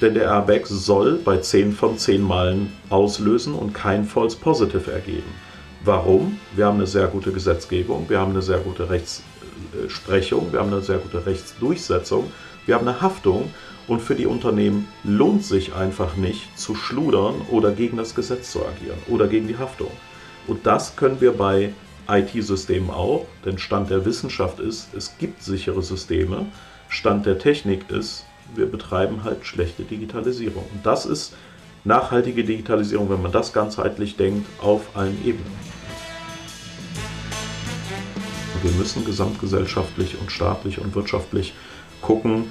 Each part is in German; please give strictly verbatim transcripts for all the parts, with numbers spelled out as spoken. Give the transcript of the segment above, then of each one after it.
denn der Airbag soll bei zehn von zehn Malen auslösen und kein False Positive ergeben. Warum? Wir haben eine sehr gute Gesetzgebung, wir haben eine sehr gute Rechtsprechung, wir haben eine sehr gute Rechtsdurchsetzung, wir haben eine Haftung und für die Unternehmen lohnt sich einfach nicht zu schludern oder gegen das Gesetz zu agieren oder gegen die Haftung. Und das können wir bei I T-Systemen auch, denn Stand der Wissenschaft ist, es gibt sichere Systeme, Stand der Technik ist, wir betreiben halt schlechte Digitalisierung. Und das ist nachhaltige Digitalisierung, wenn man das ganzheitlich denkt, auf allen Ebenen. Wir müssen gesamtgesellschaftlich und staatlich und wirtschaftlich gucken,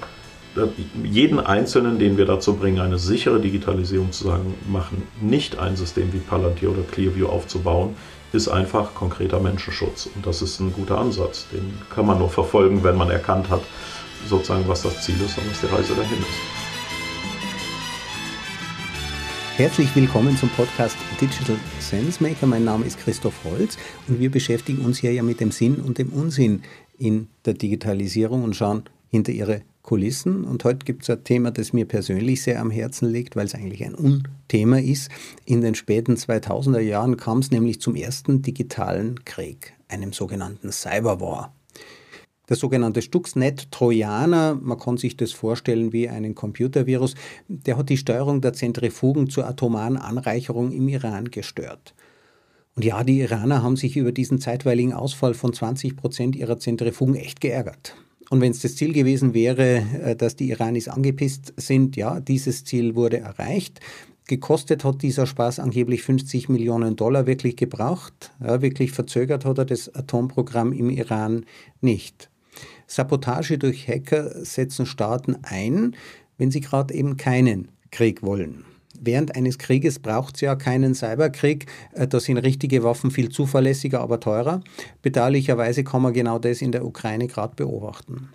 jeden Einzelnen, den wir dazu bringen, eine sichere Digitalisierung zu sagen, machen, nicht ein System wie Palantir oder Clearview aufzubauen, ist einfach konkreter Menschenschutz. Und das ist ein guter Ansatz. Den kann man nur verfolgen, wenn man erkannt hat, sozusagen, was das Ziel ist und was die Reise dahin ist. Herzlich willkommen zum Podcast Digital Sense Maker. Mein Name ist Christoph Holz und wir beschäftigen uns hier ja mit dem Sinn und dem Unsinn in der Digitalisierung und schauen hinter ihre Kulissen. Und heute gibt es ein Thema, das mir persönlich sehr am Herzen liegt, weil es eigentlich ein Unthema ist. In den späten zweitausender Jahren kam es nämlich zum ersten digitalen Krieg, einem sogenannten Cyberwar. Der sogenannte Stuxnet-Trojaner, man kann sich das vorstellen wie einen Computervirus, der hat die Steuerung der Zentrifugen zur atomaren Anreicherung im Iran gestört. Und ja, die Iraner haben sich über diesen zeitweiligen Ausfall von zwanzig Prozent ihrer Zentrifugen echt geärgert. Und wenn es das Ziel gewesen wäre, dass die Iranis angepisst sind, ja, dieses Ziel wurde erreicht. Gekostet hat dieser Spaß angeblich fünfzig Millionen Dollar, wirklich gebraucht, ja, wirklich verzögert hat er das Atomprogramm im Iran nicht. Sabotage durch Hacker setzen Staaten ein, wenn sie gerade eben keinen Krieg wollen. Während eines Krieges braucht es ja keinen Cyberkrieg. Da sind richtige Waffen viel zuverlässiger, aber teurer. Bedauerlicherweise kann man genau das in der Ukraine gerade beobachten.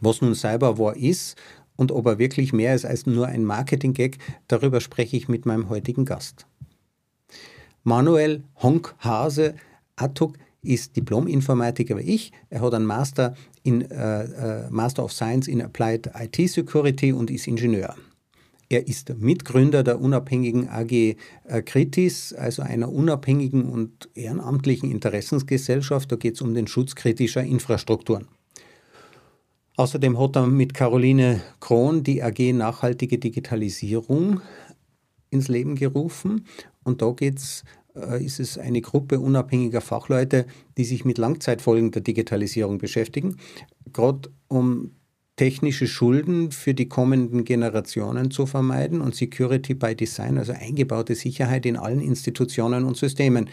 Was nun Cyberwar ist und ob er wirklich mehr ist als nur ein Marketing-Gag, darüber spreche ich mit meinem heutigen Gast. Manuel Honk Hase Atug ist Diplom-Informatiker wie ich. Er hat einen Master, in, äh, Master of Science in Applied I T Security und ist Ingenieur. Er ist Mitgründer der unabhängigen A G Kritis, also einer unabhängigen und ehrenamtlichen Interessensgesellschaft. Da geht es um den Schutz kritischer Infrastrukturen. Außerdem hat er mit Caroline Krohn die A G Nachhaltige Digitalisierung ins Leben gerufen. Und da geht's, äh, ist es eine Gruppe unabhängiger Fachleute, die sich mit Langzeitfolgen der Digitalisierung beschäftigen, gerade um technische Schulden für die kommenden Generationen zu vermeiden und Security by Design, also eingebaute Sicherheit in allen Institutionen und Systemen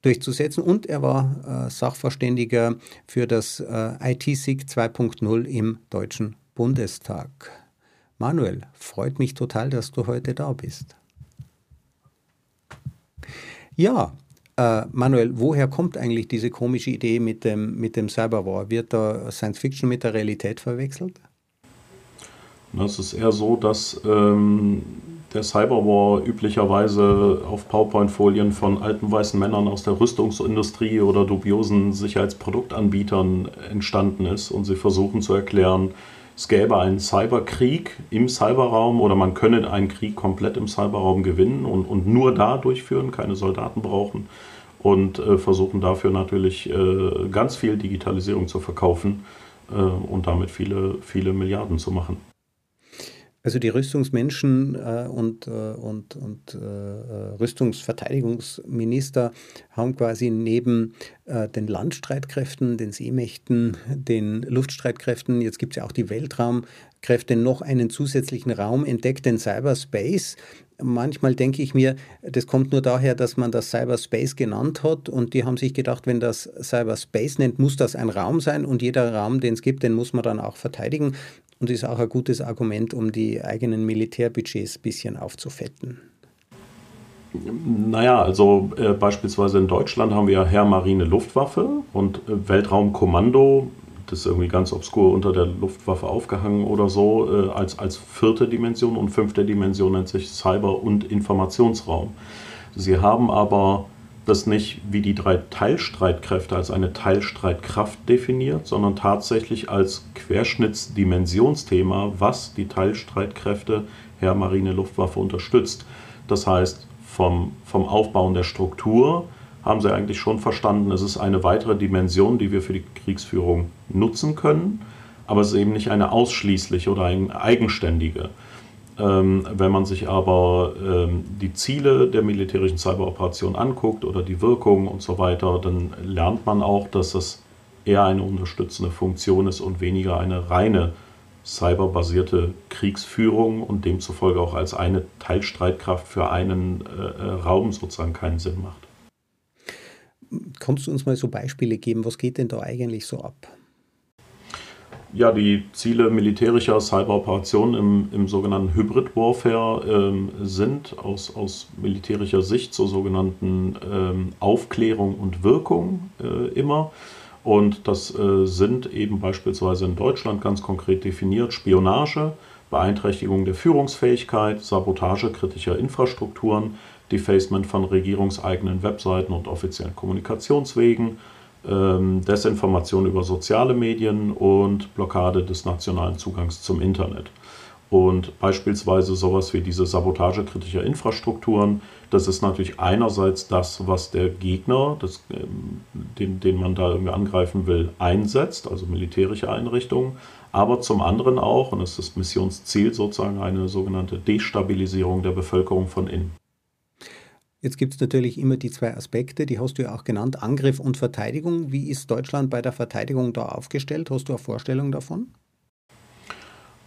durchzusetzen. Und er war äh, Sachverständiger für das äh, I T SIG zwei Punkt null im Deutschen Bundestag. Manuel, freut mich total, dass du heute da bist. Ja, Uh, Manuel, woher kommt eigentlich diese komische Idee mit dem, mit dem Cyberwar? Wird da Science Fiction mit der Realität verwechselt? Es ist eher so, dass ähm, der Cyberwar üblicherweise auf PowerPoint-Folien von alten weißen Männern aus der Rüstungsindustrie oder dubiosen Sicherheitsproduktanbietern entstanden ist und sie versuchen zu erklären, es gäbe einen Cyberkrieg im Cyberraum oder man könne einen Krieg komplett im Cyberraum gewinnen und, und nur da durchführen, keine Soldaten brauchen und äh, versuchen dafür natürlich äh, ganz viel Digitalisierung zu verkaufen äh, und damit viele, viele Milliarden zu machen. Also die Rüstungsmenschen äh, und, äh, und, und äh, Rüstungsverteidigungsminister haben quasi neben äh, den Landstreitkräften, den Seemächten, den Luftstreitkräften, jetzt gibt es ja auch die Weltraumkräfte, noch einen zusätzlichen Raum entdeckt, den Cyberspace. Manchmal denke ich mir, das kommt nur daher, dass man das Cyberspace genannt hat und die haben sich gedacht, wenn das Cyberspace nennt, muss das ein Raum sein und jeder Raum, den es gibt, den muss man dann auch verteidigen. Und ist auch ein gutes Argument, um die eigenen Militärbudgets ein bisschen aufzufetten. Naja, also äh, beispielsweise in Deutschland haben wir ja Heer, Marine, Luftwaffe und äh, Weltraumkommando, das ist irgendwie ganz obskur unter der Luftwaffe aufgehangen oder so, äh, als, als vierte Dimension und fünfte Dimension nennt sich Cyber- und Informationsraum. Sie haben aber das nicht wie die drei Teilstreitkräfte als eine Teilstreitkraft definiert, sondern tatsächlich als Querschnittsdimensionsthema, was die Teilstreitkräfte Heer, Marine, Luftwaffe unterstützt. Das heißt, vom, vom Aufbauen der Struktur haben sie eigentlich schon verstanden, es ist eine weitere Dimension, die wir für die Kriegsführung nutzen können, aber es ist eben nicht eine ausschließliche oder eine eigenständige. Ähm, wenn man sich aber ähm, die Ziele der militärischen Cyberoperation anguckt oder die Wirkung und so weiter, dann lernt man auch, dass das eher eine unterstützende Funktion ist und weniger eine reine cyberbasierte Kriegsführung und demzufolge auch als eine Teilstreitkraft für einen äh, Raum sozusagen keinen Sinn macht. Kannst du uns mal so Beispiele geben, was geht denn da eigentlich so ab? Ja, die Ziele militärischer Cyberoperationen im, im sogenannten Hybrid Warfare ähm, sind aus, aus militärischer Sicht zur sogenannten ähm, Aufklärung und Wirkung äh, immer. Und das äh, sind eben beispielsweise in Deutschland ganz konkret definiert Spionage, Beeinträchtigung der Führungsfähigkeit, Sabotage kritischer Infrastrukturen, Defacement von regierungseigenen Webseiten und offiziellen Kommunikationswegen, Desinformation über soziale Medien und Blockade des nationalen Zugangs zum Internet. Und beispielsweise sowas wie diese Sabotage kritischer Infrastrukturen, das ist natürlich einerseits das, was der Gegner, das, den, den man da irgendwie angreifen will, einsetzt, also militärische Einrichtungen, aber zum anderen auch, und das ist Missionsziel sozusagen, eine sogenannte Destabilisierung der Bevölkerung von innen. Jetzt gibt es natürlich immer die zwei Aspekte, die hast du ja auch genannt, Angriff und Verteidigung. Wie ist Deutschland bei der Verteidigung da aufgestellt? Hast du eine Vorstellung davon?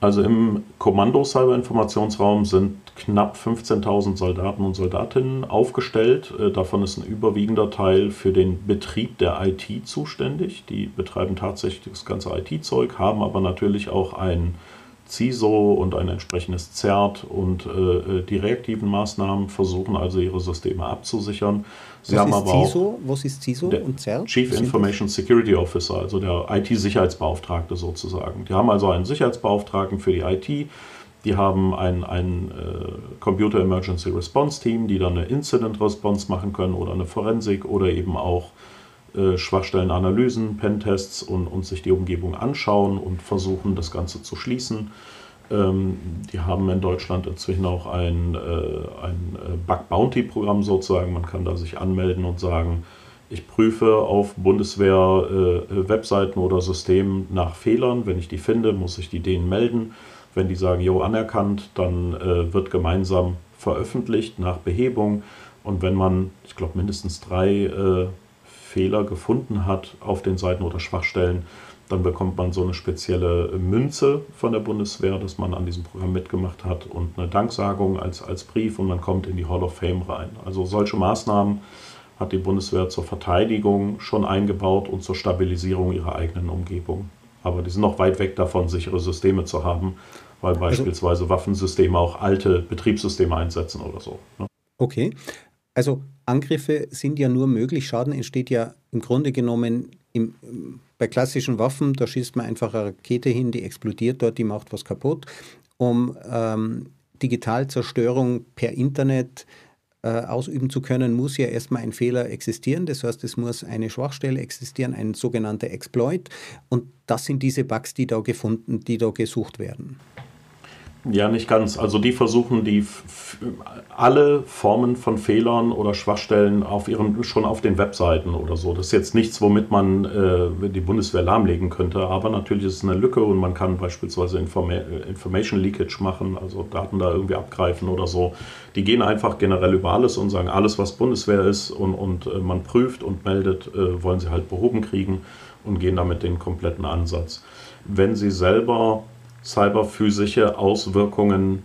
Also im Kommando-Cyber-Informationsraum sind knapp fünfzehntausend Soldaten und Soldatinnen aufgestellt. Davon ist ein überwiegender Teil für den Betrieb der I T zuständig. Die betreiben tatsächlich das ganze I T-Zeug, haben aber natürlich auch ein C I S O und ein entsprechendes C E R T und äh, die reaktiven Maßnahmen, versuchen also ihre Systeme abzusichern. Sie haben aber auch, was ist C I S O und C E R T? Chief Information Security Officer, also der I T-Sicherheitsbeauftragte sozusagen. Die haben also einen Sicherheitsbeauftragten für die I T, die haben ein, ein äh, Computer Emergency Response Team, die dann eine Incident Response machen können oder eine Forensik oder eben auch Schwachstellenanalysen, Pentests und, und sich die Umgebung anschauen und versuchen, das Ganze zu schließen. Ähm, die haben in Deutschland inzwischen auch ein, äh, ein Bug-Bounty-Programm sozusagen. Man kann da sich anmelden und sagen, ich prüfe auf Bundeswehr-Webseiten äh, oder Systemen nach Fehlern. Wenn ich die finde, muss ich die denen melden. Wenn die sagen, jo, anerkannt, dann äh, wird gemeinsam veröffentlicht nach Behebung. Und wenn man, ich glaube, mindestens drei äh, Fehler gefunden hat auf den Seiten oder Schwachstellen, dann bekommt man so eine spezielle Münze von der Bundeswehr, dass man an diesem Programm mitgemacht hat, und eine Danksagung als, als Brief, und man kommt in die Hall of Fame rein. Also solche Maßnahmen hat die Bundeswehr zur Verteidigung schon eingebaut und zur Stabilisierung ihrer eigenen Umgebung. Aber die sind noch weit weg davon, sichere Systeme zu haben, weil beispielsweise also, Waffensysteme auch alte Betriebssysteme einsetzen oder so. Ne? Okay, also Angriffe sind ja nur möglich, Schaden entsteht ja im Grunde genommen im, bei klassischen Waffen, da schießt man einfach eine Rakete hin, die explodiert dort, die macht was kaputt. Um ähm, Digitalzerstörung per Internet äh, ausüben zu können, muss ja erstmal ein Fehler existieren, das heißt, es muss eine Schwachstelle existieren, ein sogenannter Exploit, und das sind diese Bugs, die da gefunden, die da gesucht werden. Ja, nicht ganz. Also die versuchen, die alle Formen von Fehlern oder Schwachstellen auf ihren, schon auf den Webseiten oder so. Das ist jetzt nichts, womit man äh, die Bundeswehr lahmlegen könnte, aber natürlich ist es eine Lücke und man kann beispielsweise Informa- Information Leakage machen, also Daten da irgendwie abgreifen oder so. Die gehen einfach generell über alles und sagen, alles, was Bundeswehr ist und, und äh, man prüft und meldet, äh, wollen sie halt behoben kriegen, und gehen damit den kompletten Ansatz. Wenn sie selber cyberphysische Auswirkungen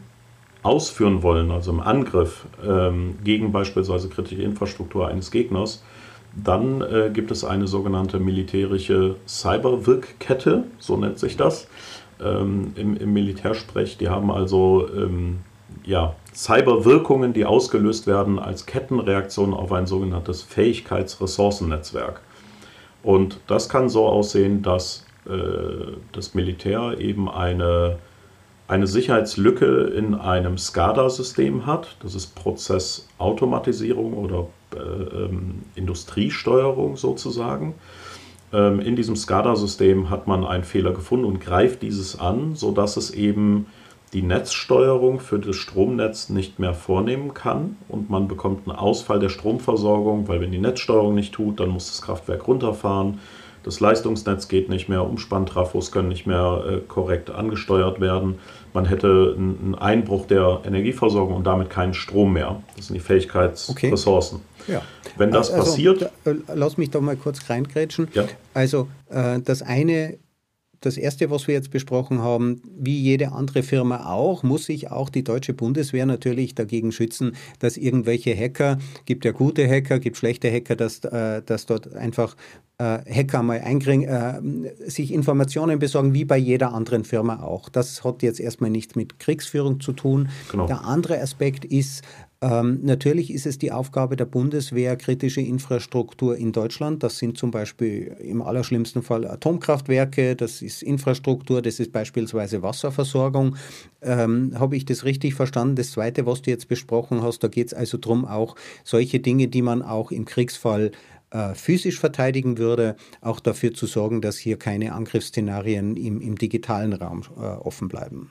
ausführen wollen, also im Angriff ähm, gegen beispielsweise kritische Infrastruktur eines Gegners, dann äh, gibt es eine sogenannte militärische Cyberwirkkette, so nennt sich das ähm, im, im Militärsprech. Die haben also ähm, ja, Cyberwirkungen, die ausgelöst werden als Kettenreaktion auf ein sogenanntes Fähigkeitsressourcennetzwerk. Und das kann so aussehen, dass das Militär eben eine, eine Sicherheitslücke in einem SCADA-System hat. Das ist Prozessautomatisierung oder ähm, Industriesteuerung sozusagen. Ähm, in diesem SCADA-System hat man einen Fehler gefunden und greift dieses an, sodass es eben die Netzsteuerung für das Stromnetz nicht mehr vornehmen kann und man bekommt einen Ausfall der Stromversorgung, weil wenn die Netzsteuerung nicht tut, dann muss das Kraftwerk runterfahren, das Leistungsnetz geht nicht mehr, Umspanntrafos können nicht mehr äh, korrekt angesteuert werden, man hätte einen Einbruch der Energieversorgung und damit keinen Strom mehr. Das sind die Fähigkeitsressourcen. Okay. Ja. Wenn das also, passiert... Da, lass mich doch mal kurz reingrätschen. Ja. Also äh, das eine... Das Erste, was wir jetzt besprochen haben, wie jede andere Firma auch, muss sich auch die Deutsche Bundeswehr natürlich dagegen schützen, dass irgendwelche Hacker, gibt ja gute Hacker, gibt schlechte Hacker, dass, äh, dass dort einfach äh, Hacker mal einkriegen, äh, sich Informationen besorgen, wie bei jeder anderen Firma auch. Das hat jetzt erstmal nichts mit Kriegsführung zu tun. Genau. Der andere Aspekt ist, Ähm, natürlich ist es die Aufgabe der Bundeswehr, kritische Infrastruktur in Deutschland, das sind zum Beispiel im allerschlimmsten Fall Atomkraftwerke, das ist Infrastruktur, das ist beispielsweise Wasserversorgung. Ähm, habe ich das richtig verstanden? Das Zweite, was du jetzt besprochen hast, da geht es also darum, auch solche Dinge, die man auch im Kriegsfall äh, physisch verteidigen würde, auch dafür zu sorgen, dass hier keine Angriffsszenarien im, im digitalen Raum äh, offen bleiben.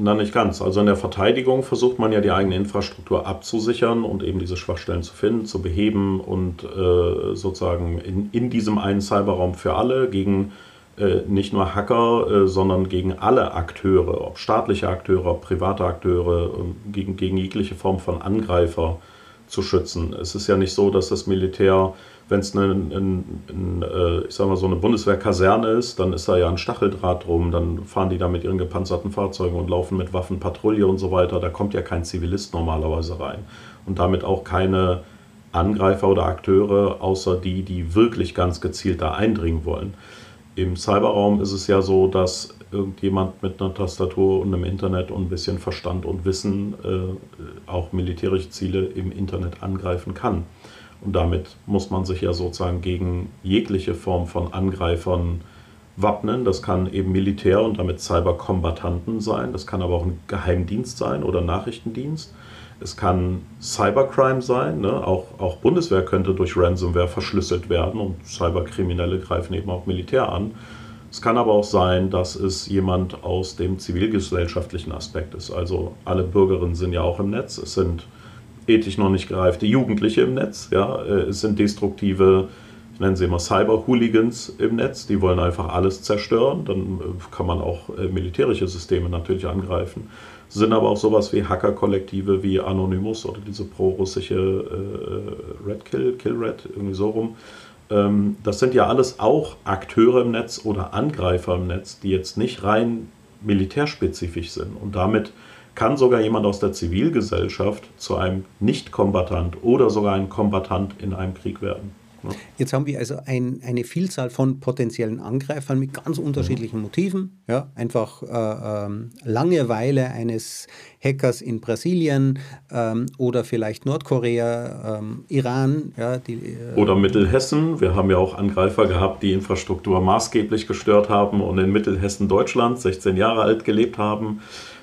Nein, nicht ganz. Also in der Verteidigung versucht man ja die eigene Infrastruktur abzusichern und eben diese Schwachstellen zu finden, zu beheben und äh, sozusagen in, in diesem einen Cyberraum für alle gegen äh, nicht nur Hacker, äh, sondern gegen alle Akteure, ob staatliche Akteure, ob private Akteure, äh, gegen, gegen jegliche Form von Angreifer zu schützen. Es ist ja nicht so, dass das Militär, wenn es eine, eine, eine, ich sag mal so eine Bundeswehrkaserne ist, dann ist da ja ein Stacheldraht drum, dann fahren die da mit ihren gepanzerten Fahrzeugen und laufen mit Waffen, Patrouille und so weiter. Da kommt ja kein Zivilist normalerweise rein und damit auch keine Angreifer oder Akteure, außer die, die wirklich ganz gezielt da eindringen wollen. Im Cyberraum ist es ja so, dass irgendjemand mit einer Tastatur und einem Internet und ein bisschen Verstand und Wissen äh, auch militärische Ziele im Internet angreifen kann. Und damit muss man sich ja sozusagen gegen jegliche Form von Angreifern wappnen. Das kann eben Militär und damit Cyberkombattanten sein. Das kann aber auch ein Geheimdienst sein oder Nachrichtendienst. Es kann Cybercrime sein. Ne? Auch, auch Bundeswehr könnte durch Ransomware verschlüsselt werden und Cyberkriminelle greifen eben auch Militär an. Es kann aber auch sein, dass es jemand aus dem zivilgesellschaftlichen Aspekt ist. Also alle Bürgerinnen sind ja auch im Netz. Es sind ethisch noch nicht gereifte Jugendliche im Netz. Ja? Es sind destruktive, ich nenne sie immer Cyber-Hooligans im Netz. Die wollen einfach alles zerstören. Dann kann man auch militärische Systeme natürlich angreifen. Es sind aber auch sowas wie Hacker-Kollektive wie Anonymous oder diese pro-russische äh, Red Kill, Kill Red, irgendwie so rum. Ähm, das sind ja alles auch Akteure im Netz oder Angreifer im Netz, die jetzt nicht rein militärspezifisch sind. Und damit kann sogar jemand aus der Zivilgesellschaft zu einem Nicht-Kombattant oder sogar ein Kombattant in einem Krieg werden. Ja. Jetzt haben wir also ein, eine Vielzahl von potenziellen Angreifern mit ganz unterschiedlichen Motiven. Ja, einfach äh, ähm, Langeweile eines Hackers in Brasilien ähm, oder vielleicht Nordkorea, ähm, Iran. Ja, die, äh, oder Mittelhessen. Wir haben ja auch Angreifer gehabt, die Infrastruktur maßgeblich gestört haben und in Mittelhessen Deutschland sechzehn Jahre alt gelebt haben.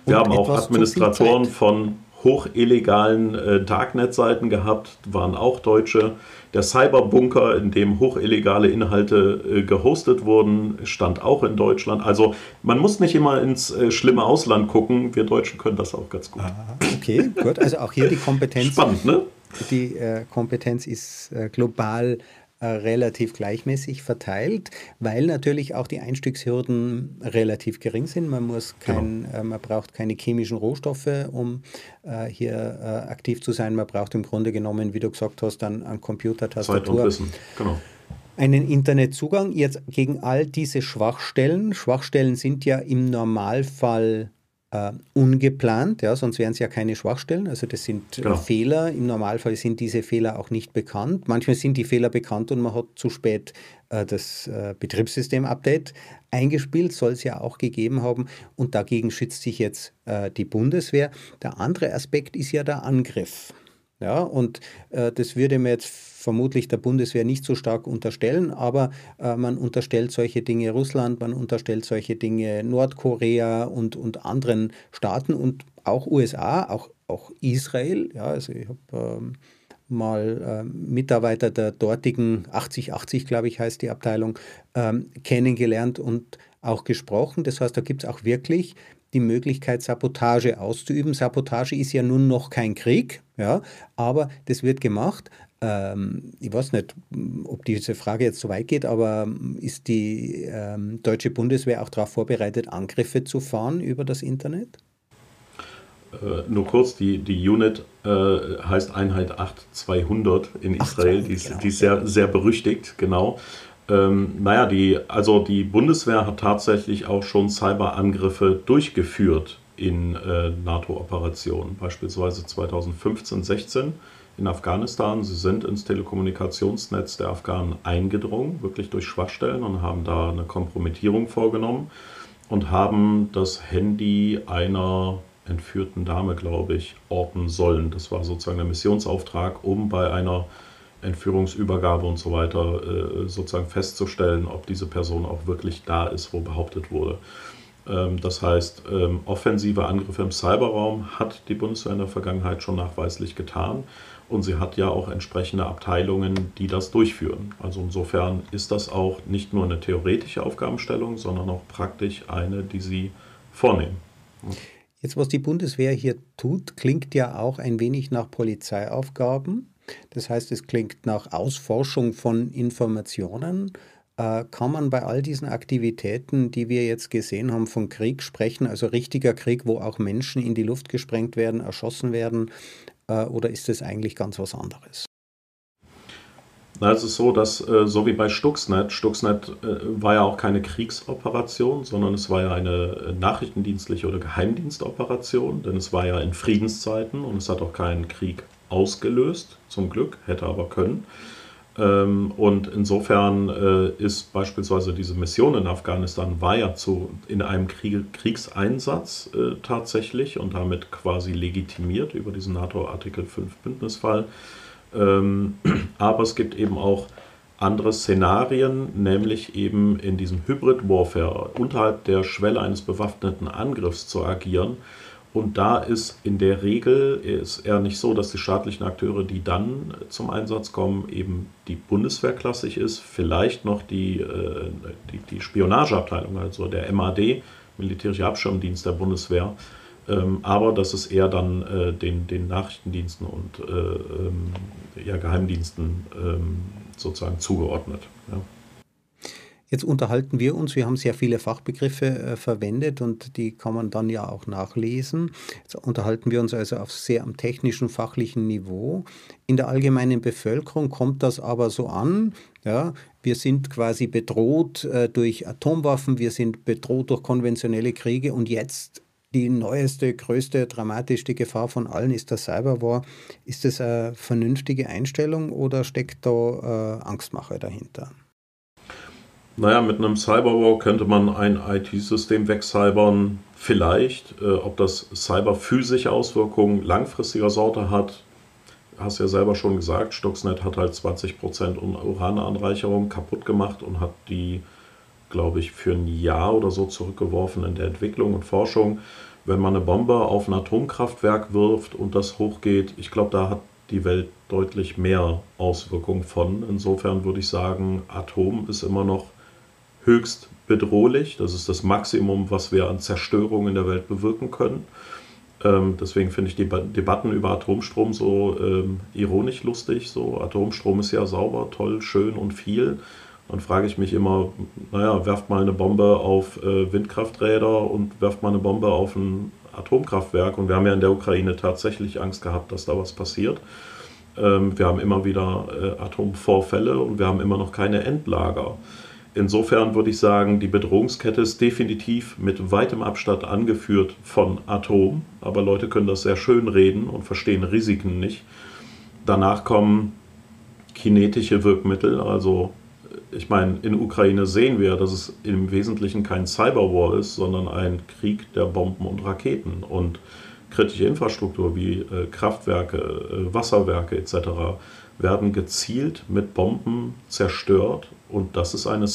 Wir haben auch Administratoren von hochillegalen äh, Darknet-Seiten gehabt, waren auch Deutsche. Der Cyberbunker, in dem hochillegale Inhalte äh, gehostet wurden, stand auch in Deutschland. Also man muss nicht immer ins äh, schlimme Ausland gucken. Wir Deutschen können das auch ganz gut. Ah, okay, gut. Also auch hier die Kompetenz. Spannend, ne? Die äh, Kompetenz ist äh, global Äh, relativ gleichmäßig verteilt, weil natürlich auch die Einstiegshürden relativ gering sind. Man muss kein, genau. äh, man braucht keine chemischen Rohstoffe, um äh, hier äh, aktiv zu sein. Man braucht im Grunde genommen, wie du gesagt hast, dann an Computertastatur. Zeit und Wissen, genau. Einen Internetzugang. Jetzt gegen all diese Schwachstellen. Schwachstellen sind ja im Normalfall Uh, ungeplant, ja, sonst wären es ja keine Schwachstellen, also das sind genau. Fehler, im Normalfall sind diese Fehler auch nicht bekannt, manchmal sind die Fehler bekannt und man hat zu spät uh, das uh, Betriebssystem-Update eingespielt, soll es ja auch gegeben haben und dagegen schützt sich jetzt uh, die Bundeswehr. Der andere Aspekt ist ja der Angriff. Ja, und äh, das würde mir jetzt vermutlich der Bundeswehr nicht so stark unterstellen, aber äh, man unterstellt solche Dinge Russland, man unterstellt solche Dinge Nordkorea und, und anderen Staaten und auch U S A, auch, auch Israel. Ja, also ich habe ähm, mal äh, Mitarbeiter der dortigen achtzig achtzig, glaube ich, heißt die Abteilung, ähm, kennengelernt und auch gesprochen. Das heißt, da gibt es auch wirklich die Möglichkeit, Sabotage auszuüben. Sabotage ist ja nun noch kein Krieg, ja, aber das wird gemacht. Ähm, ich weiß nicht, ob diese Frage jetzt so weit geht, aber ist die ähm, Deutsche Bundeswehr auch darauf vorbereitet, Angriffe zu fahren über das Internet? Äh, nur kurz, die, die Unit äh, heißt Einheit achtzig zweihundert in Israel, achtzig, die ist, genau. Die ist sehr, sehr berüchtigt, genau. Ähm, naja, die, also die Bundeswehr hat tatsächlich auch schon Cyberangriffe durchgeführt in äh, NATO-Operationen, beispielsweise zweitausendfünfzehn sechzehn in Afghanistan. Sie sind ins Telekommunikationsnetz der Afghanen eingedrungen, wirklich durch Schwachstellen, und haben da eine Kompromittierung vorgenommen und haben das Handy einer entführten Dame, glaube ich, orten sollen. Das war sozusagen der Missionsauftrag, um bei einer Entführungsübergabe und so weiter äh, sozusagen festzustellen, ob diese Person auch wirklich da ist, wo behauptet wurde. Ähm, das heißt, ähm, offensive Angriffe im Cyberraum hat die Bundeswehr in der Vergangenheit schon nachweislich getan, und sie hat ja auch entsprechende Abteilungen, die das durchführen. Also insofern ist das auch nicht nur eine theoretische Aufgabenstellung, sondern auch praktisch eine, die sie vornehmen. Jetzt, was die Bundeswehr hier tut, klingt ja auch ein wenig nach Polizeiaufgaben. Das heißt, es klingt nach Ausforschung von Informationen. Äh, kann man bei all diesen Aktivitäten, die wir jetzt gesehen haben, von Krieg sprechen, also richtiger Krieg, wo auch Menschen in die Luft gesprengt werden, erschossen werden, äh, oder ist das eigentlich ganz was anderes? Na, es ist so, dass, äh, so wie bei Stuxnet, Stuxnet äh, war ja auch keine Kriegsoperation, sondern es war ja eine nachrichtendienstliche oder Geheimdienstoperation, denn es war ja in Friedenszeiten und es hat auch keinen Krieg ausgelöst, zum Glück, hätte aber können. Und insofern ist beispielsweise diese Mission in Afghanistan, war ja zu, in einem Krieg, Kriegseinsatz tatsächlich und damit quasi legitimiert über diesen NATO-Artikel fünf Bündnisfall. Aber es gibt eben auch andere Szenarien, nämlich eben in diesem Hybrid Warfare unterhalb der Schwelle eines bewaffneten Angriffs zu agieren. Und da ist in der Regel ist eher nicht so, dass die staatlichen Akteure, die dann zum Einsatz kommen, eben die Bundeswehr klassisch ist, vielleicht noch die, äh, die, die Spionageabteilung, also der M A D, Militärischer Abschirmdienst der Bundeswehr. Ähm, aber das ist eher dann äh, den, den Nachrichtendiensten und äh, ähm, ja, Geheimdiensten ähm, sozusagen zugeordnet. Ja. Jetzt unterhalten wir uns, wir haben sehr viele Fachbegriffe äh, verwendet und die kann man dann ja auch nachlesen. Jetzt unterhalten wir uns also auf sehr am technischen, fachlichen Niveau. In der allgemeinen Bevölkerung kommt das aber so an, ja, wir sind quasi bedroht äh, durch Atomwaffen, wir sind bedroht durch konventionelle Kriege, und jetzt die neueste, größte, dramatischste Gefahr von allen ist der Cyberwar. Ist das eine vernünftige Einstellung oder steckt da äh, Angstmache dahinter? Naja, mit einem Cyberwar könnte man ein I T-System wegcybern, vielleicht. Äh, ob das cyberphysische Auswirkungen langfristiger Sorte hat, hast ja selber schon gesagt, Stuxnet hat halt zwanzig Prozent Urananreicherung kaputt gemacht und hat die, glaube ich, für ein Jahr oder so zurückgeworfen in der Entwicklung und Forschung. Wenn man eine Bombe auf ein Atomkraftwerk wirft und das hochgeht, ich glaube, da hat die Welt deutlich mehr Auswirkungen von. Insofern würde ich sagen, Atom ist immer noch höchst bedrohlich. Das ist das Maximum, was wir an Zerstörung in der Welt bewirken können. Ähm, deswegen finde ich die Debatten über Atomstrom so ähm, ironisch lustig. So, Atomstrom ist ja sauber, toll, schön und viel. Dann frage ich mich immer, naja, werft mal eine Bombe auf äh, Windkrafträder und werft mal eine Bombe auf ein Atomkraftwerk. Und wir haben ja in der Ukraine tatsächlich Angst gehabt, dass da was passiert. Ähm, wir haben immer wieder äh, Atomvorfälle und wir haben immer noch keine Endlager. Insofern würde ich sagen, die Bedrohungskette ist definitiv mit weitem Abstand angeführt von Atom. Aber Leute können das sehr schön reden und verstehen Risiken nicht. Danach kommen kinetische Wirkmittel. Also ich meine, in Ukraine sehen wir, dass es im Wesentlichen kein Cyberwar ist, sondern ein Krieg der Bomben und Raketen. Und kritische Infrastruktur wie äh, Kraftwerke, äh, Wasserwerke et cetera werden gezielt mit Bomben zerstört. Und das ist eine,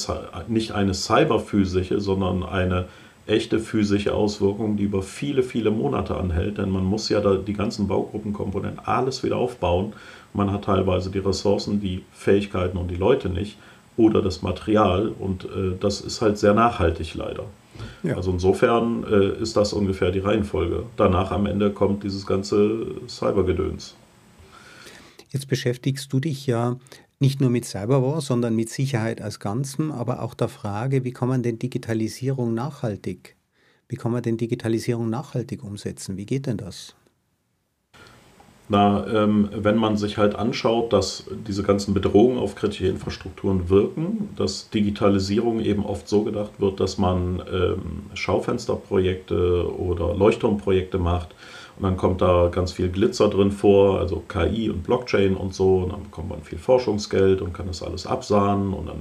nicht eine cyberphysische, sondern eine echte physische Auswirkung, die über viele, viele Monate anhält. Denn man muss ja da die ganzen Baugruppenkomponenten alles wieder aufbauen. Man hat teilweise die Ressourcen, die Fähigkeiten und die Leute nicht oder das Material. Und äh, das ist halt sehr nachhaltig leider. Ja. Also insofern äh, ist das ungefähr die Reihenfolge. Danach am Ende kommt dieses ganze Cybergedöns. Jetzt beschäftigst du dich ja nicht nur mit Cyberwar, sondern mit Sicherheit als Ganzem, aber auch der Frage, wie kann man denn Digitalisierung nachhaltig, wie kann man denn Digitalisierung nachhaltig umsetzen? Wie geht denn das? Na, ähm, wenn man sich halt anschaut, dass diese ganzen Bedrohungen auf kritische Infrastrukturen wirken, dass Digitalisierung eben oft so gedacht wird, dass man ähm, Schaufensterprojekte oder Leuchtturmprojekte macht. Und dann kommt da ganz viel Glitzer drin vor, also K I und Blockchain und so. Und dann bekommt man viel Forschungsgeld und kann das alles absahnen. Und dann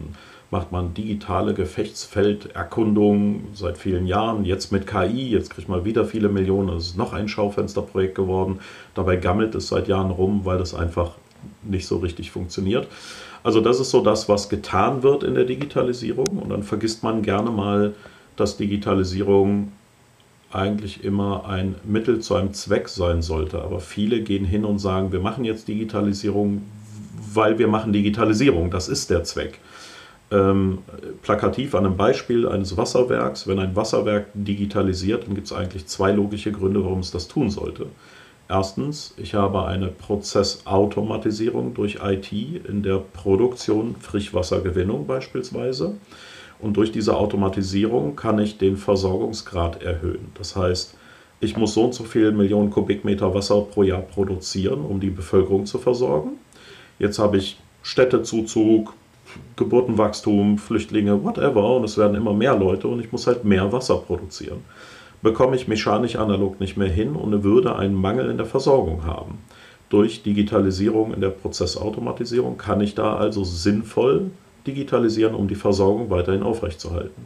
macht man digitale Gefechtsfelderkundungen seit vielen Jahren. Jetzt mit K I, jetzt kriegt man wieder viele Millionen. Es ist noch ein Schaufensterprojekt geworden. Dabei gammelt es seit Jahren rum, weil das einfach nicht so richtig funktioniert. Also das ist so das, was getan wird in der Digitalisierung. Und dann vergisst man gerne mal, dass Digitalisierung eigentlich immer ein Mittel zu einem Zweck sein sollte. Aber viele gehen hin und sagen, wir machen jetzt Digitalisierung, weil wir machen Digitalisierung. Das ist der Zweck. Ähm, plakativ an einem Beispiel eines Wasserwerks. Wenn ein Wasserwerk digitalisiert, dann gibt es eigentlich zwei logische Gründe, warum es das tun sollte. Erstens, ich habe eine Prozessautomatisierung durch I T in der Produktion, Frischwassergewinnung beispielsweise. Und durch diese Automatisierung kann ich den Versorgungsgrad erhöhen. Das heißt, ich muss so und so viele Millionen Kubikmeter Wasser pro Jahr produzieren, um die Bevölkerung zu versorgen. Jetzt habe ich Städtezuzug, Geburtenwachstum, Flüchtlinge, whatever. Und es werden immer mehr Leute und ich muss halt mehr Wasser produzieren. Bekomme ich mechanisch analog nicht mehr hin und würde einen Mangel in der Versorgung haben. Durch Digitalisierung in der Prozessautomatisierung kann ich da also sinnvoll digitalisieren, um die Versorgung weiterhin aufrechtzuerhalten.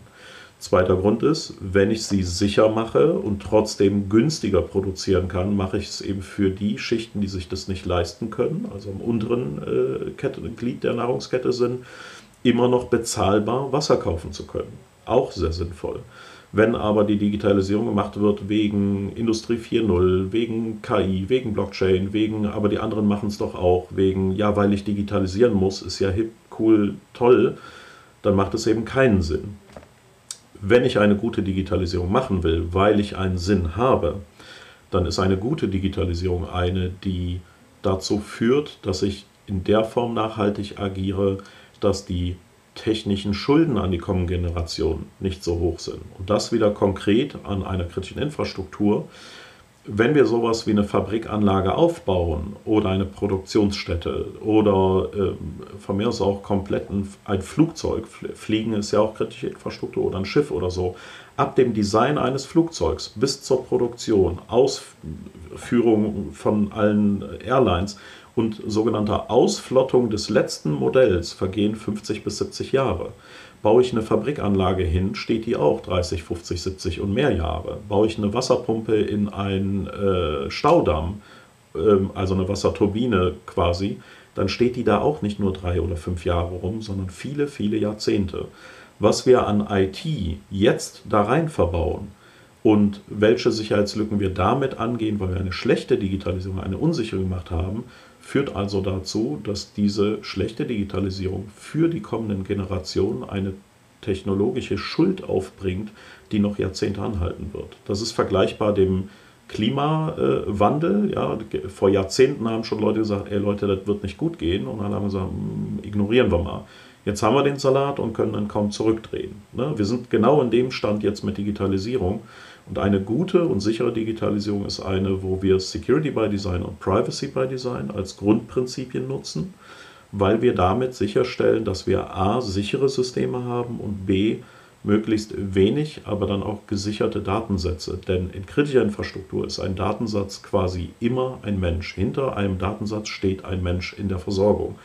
Zweiter Grund ist, wenn ich sie sicher mache und trotzdem günstiger produzieren kann, mache ich es eben für die Schichten, die sich das nicht leisten können, also am unteren äh, Kette, Glied der Nahrungskette sind, immer noch bezahlbar Wasser kaufen zu können. Auch sehr sinnvoll. Wenn aber die Digitalisierung gemacht wird wegen Industrie vier Punkt null, wegen K I, wegen Blockchain, wegen, aber die anderen machen es doch auch, wegen, ja, weil ich digitalisieren muss, ist ja hip, cool, toll, dann macht es eben keinen Sinn. Wenn ich eine gute Digitalisierung machen will, weil ich einen Sinn habe, dann ist eine gute Digitalisierung eine, die dazu führt, dass ich in der Form nachhaltig agiere, dass die technischen Schulden an die kommenden Generationen nicht so hoch sind. Und das wieder konkret an einer kritischen Infrastruktur. Wenn wir sowas wie eine Fabrikanlage aufbauen oder eine Produktionsstätte oder äh, von mir aus auch komplett ein, ein Flugzeug, Fliegen ist ja auch kritische Infrastruktur oder ein Schiff oder so, ab dem Design eines Flugzeugs bis zur Produktion, Ausführung von allen Airlines, und sogenannter Ausflottung des letzten Modells vergehen fünfzig bis siebzig Jahre. Baue ich eine Fabrikanlage hin, steht die auch dreißig, fünfzig, siebzig und mehr Jahre. Baue ich eine Wasserpumpe in einen äh, Staudamm, ähm, also eine Wasserturbine quasi, dann steht die da auch nicht nur drei oder fünf Jahre rum, sondern viele, viele Jahrzehnte. Was wir an I T jetzt da rein verbauen, und welche Sicherheitslücken wir damit angehen, weil wir eine schlechte Digitalisierung, eine unsichere gemacht haben, führt also dazu, dass diese schlechte Digitalisierung für die kommenden Generationen eine technologische Schuld aufbringt, die noch Jahrzehnte anhalten wird. Das ist vergleichbar dem Klimawandel. Ja, vor Jahrzehnten haben schon Leute gesagt, ey Leute, das wird nicht gut gehen. Und dann haben wir gesagt, ignorieren wir mal. Jetzt haben wir den Salat und können dann kaum zurückdrehen. Wir sind genau in dem Stand jetzt mit Digitalisierung. Und eine gute und sichere Digitalisierung ist eine, wo wir Security by Design und Privacy by Design als Grundprinzipien nutzen, weil wir damit sicherstellen, dass wir a. sichere Systeme haben und b. möglichst wenig, aber dann auch gesicherte Datensätze. Denn in kritischer Infrastruktur ist ein Datensatz quasi immer ein Mensch. Hinter einem Datensatz steht ein Mensch in der Versorgung.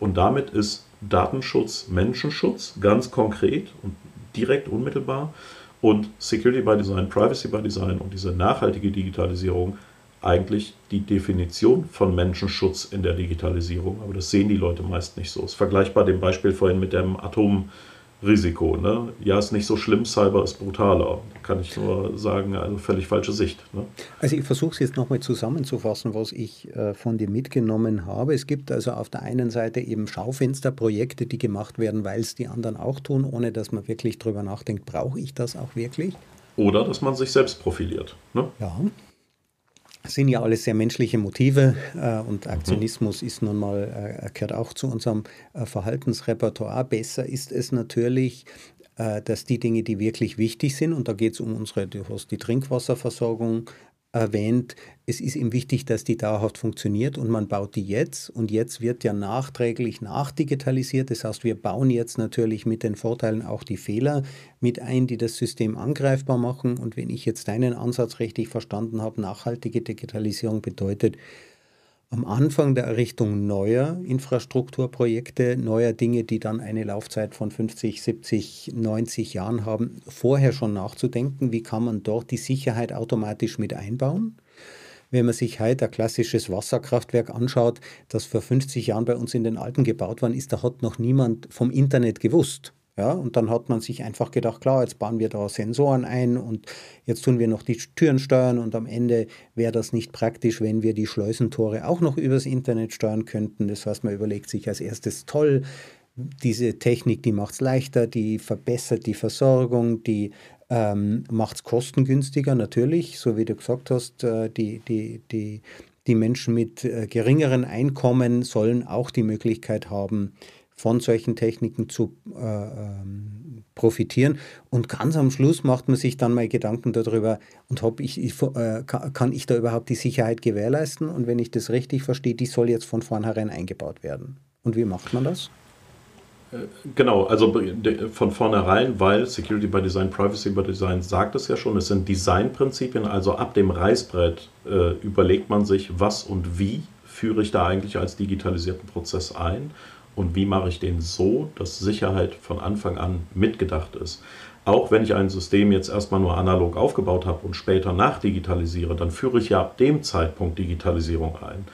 Und damit ist Datenschutz, Menschenschutz ganz konkret und direkt unmittelbar. und Security by Design, Privacy by Design und diese nachhaltige Digitalisierung eigentlich die Definition von Menschenschutz in der Digitalisierung. Aber das sehen die Leute meist nicht so. Es ist vergleichbar dem Beispiel vorhin mit dem Atomrisiko. Ne? Ja, ist nicht so schlimm, Cyber ist brutaler. Da kann ich nur sagen, also völlig falsche Sicht. Ne? Also ich versuche es jetzt nochmal zusammenzufassen, was ich äh, von dir mitgenommen habe. Es gibt also auf der einen Seite eben Schaufensterprojekte, die gemacht werden, weil es die anderen auch tun, ohne dass man wirklich drüber nachdenkt, brauche ich das auch wirklich? Oder dass man sich selbst profiliert. Ne? Ja. Sind ja alles sehr menschliche Motive äh, und Aktionismus ist nun mal, äh, gehört auch zu unserem äh, Verhaltensrepertoire. Besser ist es natürlich, äh, dass die Dinge, die wirklich wichtig sind, und da geht es um unsere, du hast die Trinkwasserversorgung erwähnt, es ist eben wichtig, dass die dauerhaft funktioniert und man baut die jetzt und jetzt wird ja nachträglich nachdigitalisiert. Das heißt, wir bauen jetzt natürlich mit den Vorteilen auch die Fehler mit ein, die das System angreifbar machen. Und wenn ich jetzt deinen Ansatz richtig verstanden habe, nachhaltige Digitalisierung bedeutet, am Anfang der Errichtung neuer Infrastrukturprojekte, neuer Dinge, die dann eine Laufzeit von fünfzig, siebzig, neunzig Jahren haben, vorher schon nachzudenken, wie kann man dort die Sicherheit automatisch mit einbauen? Wenn man sich heute ein klassisches Wasserkraftwerk anschaut, das vor fünfzig Jahren bei uns in den Alpen gebaut worden ist, da hat noch niemand vom Internet gewusst. Ja, und dann hat man sich einfach gedacht, klar, jetzt bauen wir da Sensoren ein und jetzt tun wir noch die Türen steuern und am Ende wäre das nicht praktisch, wenn wir die Schleusentore auch noch übers Internet steuern könnten. Das heißt, man überlegt sich als erstes, toll, diese Technik, die macht es leichter, die verbessert die Versorgung, die ähm, macht es kostengünstiger natürlich, so wie du gesagt hast, äh, die, die, die, die Menschen mit äh, geringeren Einkommen sollen auch die Möglichkeit haben, von solchen Techniken zu äh, ähm, profitieren. Und ganz am Schluss macht man sich dann mal Gedanken darüber, und hab ich, ich, äh, kann ich da überhaupt die Sicherheit gewährleisten? Und wenn ich das richtig verstehe, die soll jetzt von vornherein eingebaut werden. Und wie macht man das? Genau, also von vornherein, weil Security by Design, Privacy by Design sagt es ja schon, es sind Designprinzipien, also ab dem Reißbrett äh, überlegt man sich, was und wie führe ich da eigentlich als digitalisierten Prozess ein? Und wie mache ich den so, dass Sicherheit von Anfang an mitgedacht ist? Auch wenn ich ein System jetzt erstmal nur analog aufgebaut habe und später nachdigitalisiere, dann führe ich ja ab dem Zeitpunkt Digitalisierung ein.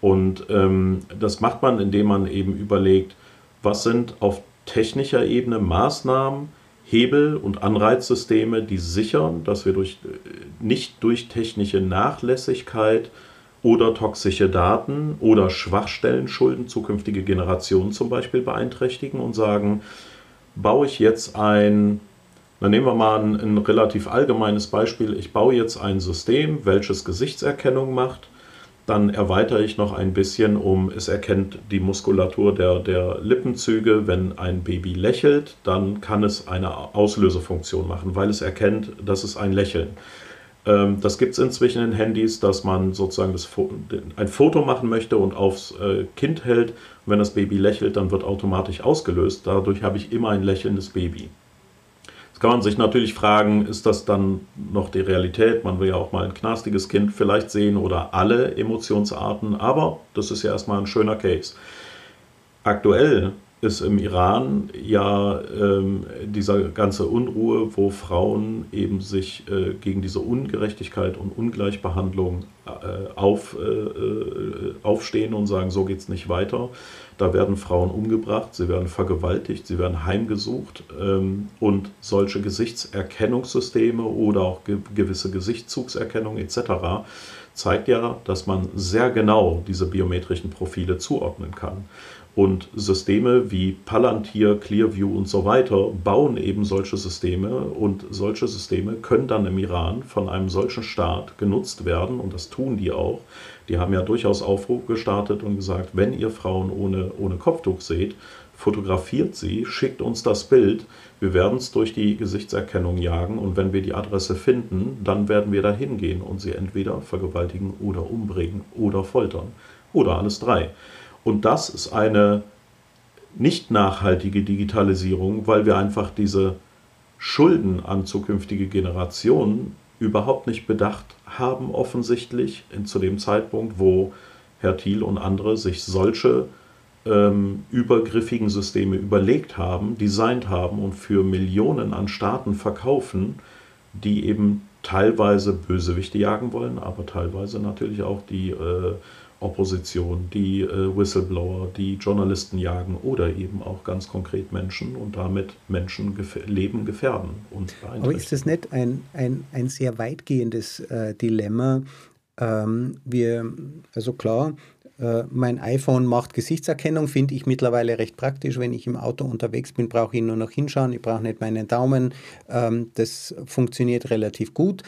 Und ähm, das macht man, indem man eben überlegt, was sind auf technischer Ebene Maßnahmen, Hebel und Anreizsysteme, die sichern, dass wir durch, nicht durch technische Nachlässigkeit oder toxische Daten oder Schwachstellenschulden zukünftige Generationen zum Beispiel beeinträchtigen und sagen, baue ich jetzt ein, dann nehmen wir mal ein, ein relativ allgemeines Beispiel, ich baue jetzt ein System, welches Gesichtserkennung macht, dann erweitere ich noch ein bisschen um, es erkennt die Muskulatur der, der Lippenzüge, wenn ein Baby lächelt, dann kann es eine Auslösefunktion machen, weil es erkennt, dass es ein Lächeln. Das gibt es inzwischen in Handys, dass man sozusagen das, ein Foto machen möchte und aufs Kind hält. Und wenn das Baby lächelt, dann wird automatisch ausgelöst. Dadurch habe ich immer ein lächelndes Baby. Jetzt kann man sich natürlich fragen, ist das dann noch die Realität? Man will ja auch mal ein knastiges Kind vielleicht sehen oder alle Emotionsarten. Aber das ist ja erstmal ein schöner Case. Aktuell ist im Iran ja ähm, diese ganze Unruhe, wo Frauen eben sich äh, gegen diese Ungerechtigkeit und Ungleichbehandlung äh, auf, äh, aufstehen und sagen, so geht's nicht weiter. Da werden Frauen umgebracht, sie werden vergewaltigt, sie werden heimgesucht ähm, und solche Gesichtserkennungssysteme oder auch ge- gewisse Gesichtszugserkennung et cetera zeigt ja, dass man sehr genau diese biometrischen Profile zuordnen kann. Und Systeme wie Palantir, Clearview und so weiter bauen eben solche Systeme und solche Systeme können dann im Iran von einem solchen Staat genutzt werden und das tun die auch. Die haben ja durchaus Aufruf gestartet und gesagt, wenn ihr Frauen ohne, ohne Kopftuch seht, fotografiert sie, schickt uns das Bild, wir werden es durch die Gesichtserkennung jagen und wenn wir die Adresse finden, dann werden wir da hingehen und sie entweder vergewaltigen oder umbringen oder foltern oder alles drei. Und das ist eine nicht nachhaltige Digitalisierung, weil wir einfach diese Schulden an zukünftige Generationen überhaupt nicht bedacht haben, offensichtlich zu dem Zeitpunkt, wo Herr Thiel und andere sich solche ähm, übergriffigen Systeme überlegt haben, designt haben und für Millionen an Staaten verkaufen, die eben teilweise Bösewichte jagen wollen, aber teilweise natürlich auch die äh, Opposition, die äh, Whistleblower, die Journalisten jagen oder eben auch ganz konkret Menschen und damit Menschen gef- Leben gefährden und beeinträchtigen. Aber ist das nicht ein, ein, ein sehr weitgehendes äh, Dilemma? Ähm, wir, also klar, äh, mein iPhone macht Gesichtserkennung, finde ich mittlerweile recht praktisch. Wenn ich im Auto unterwegs bin, brauche ich nur noch hinschauen, ich brauche nicht meinen Daumen. Ähm, das funktioniert relativ gut.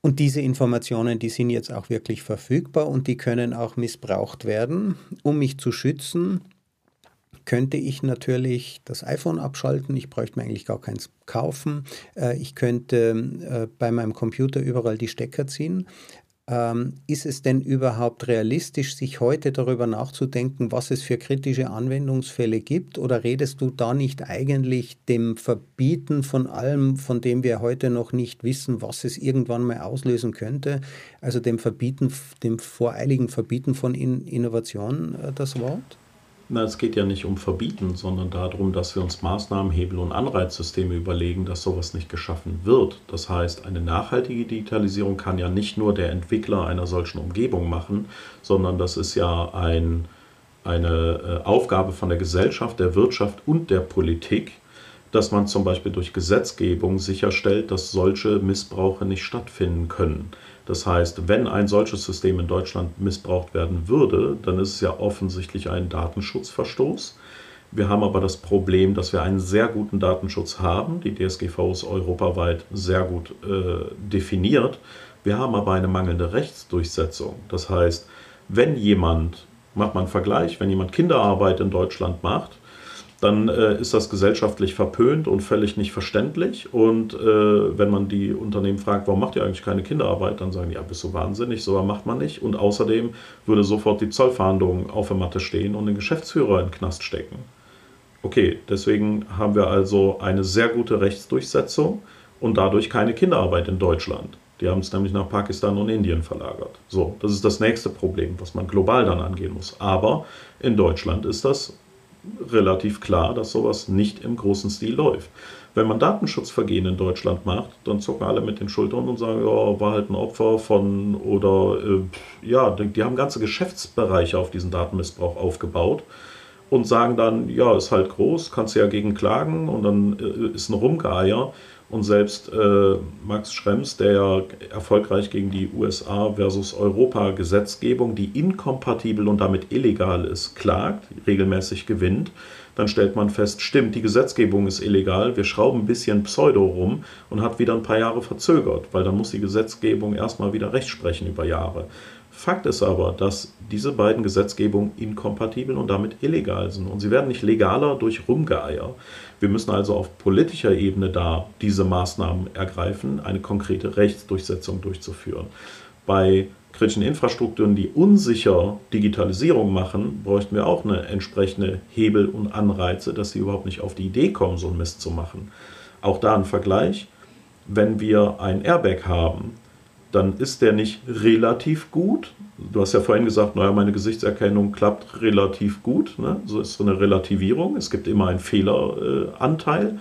Und diese Informationen, die sind jetzt auch wirklich verfügbar und die können auch missbraucht werden. Um mich zu schützen, könnte ich natürlich das iPhone abschalten. Ich bräuchte mir eigentlich gar keins kaufen. Ich könnte bei meinem Computer überall die Stecker ziehen. Ist es denn überhaupt realistisch, sich heute darüber nachzudenken, was es für kritische Anwendungsfälle gibt? Oder redest du da nicht eigentlich dem Verbieten von allem, von dem wir heute noch nicht wissen, was es irgendwann mal auslösen könnte? Also dem Verbieten, dem voreiligen Verbieten von Innovation das Wort? Na, es geht ja nicht um Verbieten, sondern darum, dass wir uns Maßnahmen, Hebel und Anreizsysteme überlegen, dass sowas nicht geschaffen wird. Das heißt, eine nachhaltige Digitalisierung kann ja nicht nur der Entwickler einer solchen Umgebung machen, sondern das ist ja ein, eine Aufgabe von der Gesellschaft, der Wirtschaft und der Politik, dass man zum Beispiel durch Gesetzgebung sicherstellt, dass solche Missbrauche nicht stattfinden können. Das heißt, wenn ein solches System in Deutschland missbraucht werden würde, dann ist es ja offensichtlich ein Datenschutzverstoß. Wir haben aber das Problem, dass wir einen sehr guten Datenschutz haben. Die D S G V O ist europaweit sehr gut äh, definiert. Wir haben aber eine mangelnde Rechtsdurchsetzung. Das heißt, wenn jemand, macht man einen Vergleich, wenn jemand Kinderarbeit in Deutschland macht, dann äh, ist das gesellschaftlich verpönt und völlig nicht verständlich. Und äh, wenn man die Unternehmen fragt, warum macht ihr eigentlich keine Kinderarbeit, dann sagen die, ja, bist du wahnsinnig, so macht man nicht. Und außerdem würde sofort die Zollverhandlung auf der Matte stehen und den Geschäftsführer in den Knast stecken. Okay, deswegen haben wir also eine sehr gute Rechtsdurchsetzung und dadurch keine Kinderarbeit in Deutschland. Die haben es nämlich nach Pakistan und Indien verlagert. So, das ist das nächste Problem, was man global dann angehen muss. Aber in Deutschland ist das relativ klar, dass sowas nicht im großen Stil läuft. Wenn man Datenschutzvergehen in Deutschland macht, dann zucken alle mit den Schultern und sagen, oh, war halt ein Opfer von, oder äh, ja, die, die haben ganze Geschäftsbereiche auf diesen Datenmissbrauch aufgebaut und sagen dann, ja, ist halt groß, kannst du ja gegen klagen, und dann äh, ist ein Rumgeeier. Und selbst äh, Max Schrems, der ja erfolgreich gegen die U S A versus Europa Gesetzgebung, die inkompatibel und damit illegal ist, klagt, regelmäßig gewinnt, dann stellt man fest, stimmt, die Gesetzgebung ist illegal, wir schrauben ein bisschen Pseudo rum und hat wieder ein paar Jahre verzögert, weil dann muss die Gesetzgebung erstmal wieder recht sprechen über Jahre. Fakt ist aber, dass diese beiden Gesetzgebungen inkompatibel und damit illegal sind. Und sie werden nicht legaler durch Rumgeeier. Wir müssen also auf politischer Ebene da diese Maßnahmen ergreifen, eine konkrete Rechtsdurchsetzung durchzuführen. Bei kritischen Infrastrukturen, die unsicher Digitalisierung machen, bräuchten wir auch eine entsprechende Hebel und Anreize, dass sie überhaupt nicht auf die Idee kommen, so einen Mist zu machen. Auch da ein Vergleich. Wenn wir ein Airbag haben, dann ist der nicht relativ gut. Du hast ja vorhin gesagt, naja, meine Gesichtserkennung klappt relativ gut. Ne? So ist so eine Relativierung. Es gibt immer einen Fehleranteil. Äh,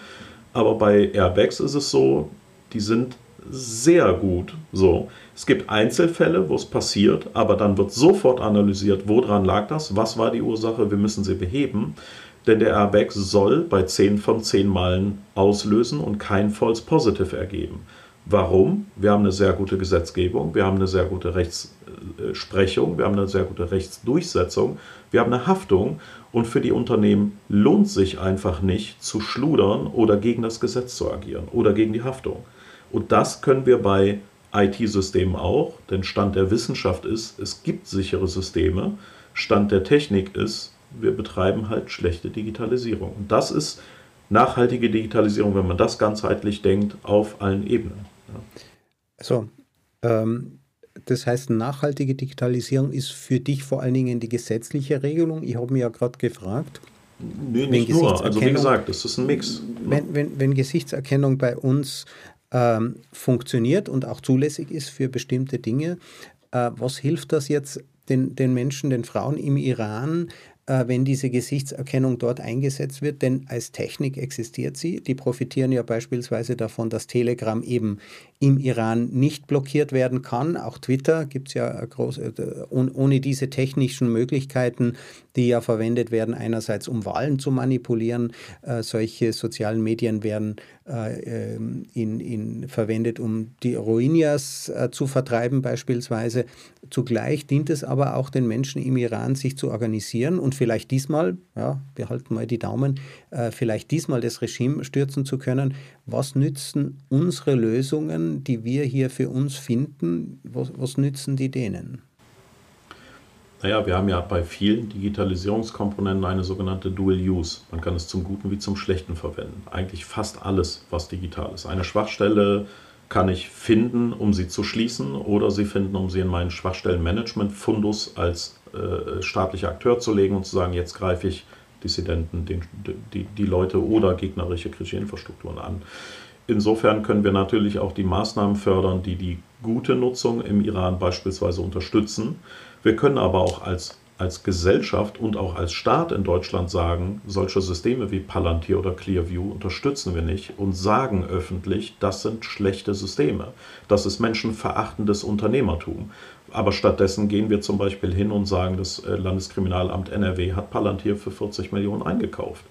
Aber bei Airbags ist es so, die sind sehr gut. So. Es gibt Einzelfälle, wo es passiert, aber dann wird sofort analysiert, woran lag das, was war die Ursache, wir müssen sie beheben. Denn der Airbag soll bei zehn von zehn Malen auslösen und kein False Positive ergeben. Warum? Wir haben eine sehr gute Gesetzgebung, wir haben eine sehr gute Rechtsprechung, wir haben eine sehr gute Rechtsdurchsetzung, wir haben eine Haftung, und für die Unternehmen lohnt sich einfach nicht zu schludern oder gegen das Gesetz zu agieren oder gegen die Haftung. Und das können wir bei I T-Systemen auch, denn Stand der Wissenschaft ist, es gibt sichere Systeme, Stand der Technik ist, wir betreiben halt schlechte Digitalisierung. Und das ist nachhaltige Digitalisierung, wenn man das ganzheitlich denkt, auf allen Ebenen. So, ähm, das heißt, nachhaltige Digitalisierung ist für dich vor allen Dingen die gesetzliche Regelung. Ich habe mich ja gerade gefragt. Nee, nicht nur. Also wie gesagt, das ist ein Mix. Wenn, wenn, wenn Gesichtserkennung bei uns ähm, funktioniert und auch zulässig ist für bestimmte Dinge, äh, was hilft das jetzt den, den Menschen, den Frauen im Iran, äh, wenn diese Gesichtserkennung dort eingesetzt wird, denn als Technik existiert sie. Die profitieren ja beispielsweise davon, dass Telegram eben im Iran nicht blockiert werden kann. Auch Twitter gibt es ja groß, äh, ohne diese technischen Möglichkeiten, die ja verwendet werden, einerseits um Wahlen zu manipulieren. Äh, solche sozialen Medien werden äh, in, in, verwendet, um die Rohingyas äh, zu vertreiben beispielsweise. Zugleich dient es aber auch den Menschen im Iran, sich zu organisieren und vielleicht diesmal, ja, wir halten mal die Daumen, äh, vielleicht diesmal das Regime stürzen zu können. Was nützen unsere Lösungen, die wir hier für uns finden, was, was nützen die denen? Naja, wir haben ja bei vielen Digitalisierungskomponenten eine sogenannte Dual Use. Man kann es zum Guten wie zum Schlechten verwenden. Eigentlich fast alles, was digital ist. Eine Schwachstelle kann ich finden, um sie zu schließen, oder sie finden, um sie in meinen Schwachstellenmanagement-Fundus als äh, staatlicher Akteur zu legen und zu sagen, jetzt greife ich Dissidenten, den, die, die Leute oder gegnerische kritische Infrastrukturen an. Insofern können wir natürlich auch die Maßnahmen fördern, die die gute Nutzung im Iran beispielsweise unterstützen. Wir können aber auch als, als Gesellschaft und auch als Staat in Deutschland sagen, solche Systeme wie Palantir oder Clearview unterstützen wir nicht und sagen öffentlich, das sind schlechte Systeme. Das ist menschenverachtendes Unternehmertum. Aber stattdessen gehen wir zum Beispiel hin und sagen, das Landeskriminalamt N R W hat Palantir für vierzig Millionen eingekauft.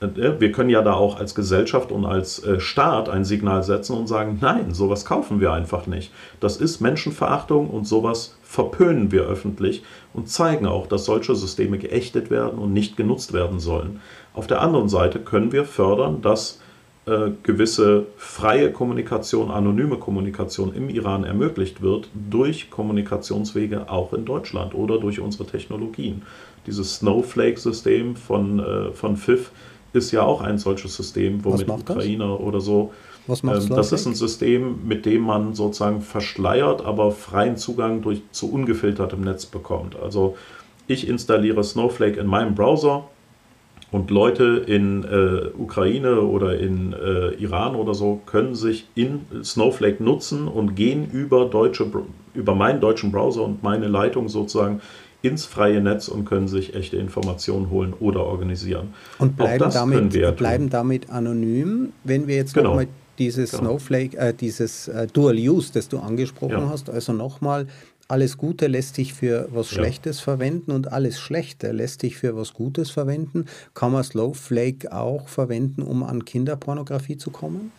Wir können ja da auch als Gesellschaft und als Staat ein Signal setzen und sagen, nein, sowas kaufen wir einfach nicht. Das ist Menschenverachtung und sowas verpönen wir öffentlich und zeigen auch, dass solche Systeme geächtet werden und nicht genutzt werden sollen. Auf der anderen Seite können wir fördern, dass äh, gewisse freie Kommunikation, anonyme Kommunikation im Iran ermöglicht wird, durch Kommunikationswege auch in Deutschland oder durch unsere Technologien. Dieses Snowflake-System von, äh, von F I F ist ja auch ein solches System, womit Ukrainer oder so. Was macht das? Ist ein System, mit dem man sozusagen verschleiert, aber freien Zugang durch, zu ungefiltertem Netz bekommt. Also ich installiere Snowflake in meinem Browser und Leute in äh, Ukraine oder in äh, Iran oder so können sich in Snowflake nutzen und gehen über, deutsche, über meinen deutschen Browser und meine Leitung sozusagen ins freie Netz und können sich echte Informationen holen oder organisieren. Und bleiben, damit, wir bleiben damit anonym, wenn wir jetzt genau. nochmal dieses genau. Snowflake, äh, dieses äh, Dual Use, das du angesprochen ja. hast, also nochmal, alles Gute lässt sich für was Schlechtes ja. verwenden und alles Schlechte lässt sich für was Gutes verwenden. Kann man Snowflake auch verwenden, um an Kinderpornografie zu kommen?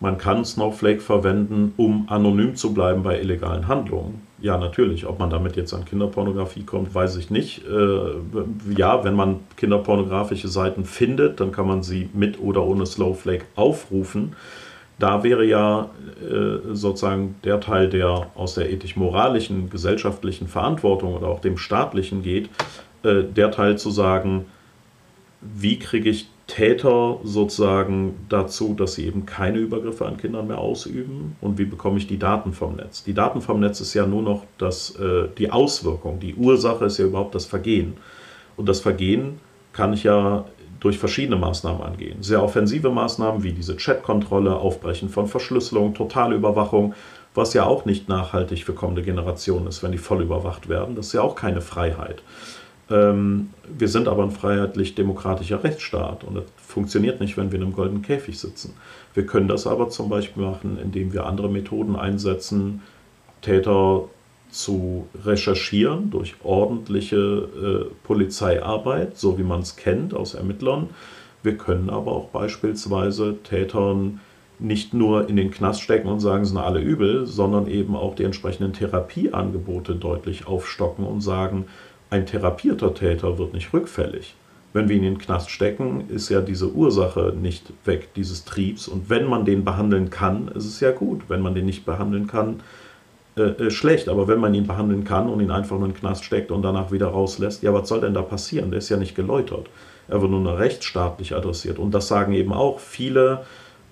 Man kann Snowflake verwenden, um anonym zu bleiben bei illegalen Handlungen. Ja, natürlich. Ob man damit jetzt an Kinderpornografie kommt, weiß ich nicht. Äh, ja, wenn man kinderpornografische Seiten findet, dann kann man sie mit oder ohne Snowflake aufrufen. Da wäre ja äh, sozusagen der Teil, der aus der ethisch-moralischen, gesellschaftlichen Verantwortung oder auch dem staatlichen geht, äh, der Teil zu sagen, wie kriege ich Täter sozusagen dazu, dass sie eben keine Übergriffe an Kindern mehr ausüben, und wie bekomme ich die Daten vom Netz? Die Daten vom Netz ist ja nur noch das, äh, die Auswirkung, die Ursache ist ja überhaupt das Vergehen. Und das Vergehen kann ich ja durch verschiedene Maßnahmen angehen. Sehr offensive Maßnahmen wie diese Chatkontrolle, Aufbrechen von Verschlüsselung, totale Überwachung, was ja auch nicht nachhaltig für kommende Generationen ist, wenn die voll überwacht werden. Das ist ja auch keine Freiheit. Wir sind aber ein freiheitlich-demokratischer Rechtsstaat und das funktioniert nicht, wenn wir in einem goldenen Käfig sitzen. Wir können das aber zum Beispiel machen, indem wir andere Methoden einsetzen, Täter zu recherchieren durch ordentliche äh, Polizeiarbeit, so wie man es kennt aus Ermittlern. Wir können aber auch beispielsweise Tätern nicht nur in den Knast stecken und sagen, sie sind alle übel, sondern eben auch die entsprechenden Therapieangebote deutlich aufstocken und sagen, ein therapierter Täter wird nicht rückfällig. Wenn wir ihn in den Knast stecken, ist ja diese Ursache nicht weg, dieses Triebs. Und wenn man den behandeln kann, ist es ja gut. Wenn man den nicht behandeln kann, äh, äh, schlecht. Aber wenn man ihn behandeln kann und ihn einfach nur in den Knast steckt und danach wieder rauslässt, ja, was soll denn da passieren? Der ist ja nicht geläutert. Er wird nur rechtsstaatlich adressiert. Und das sagen eben auch viele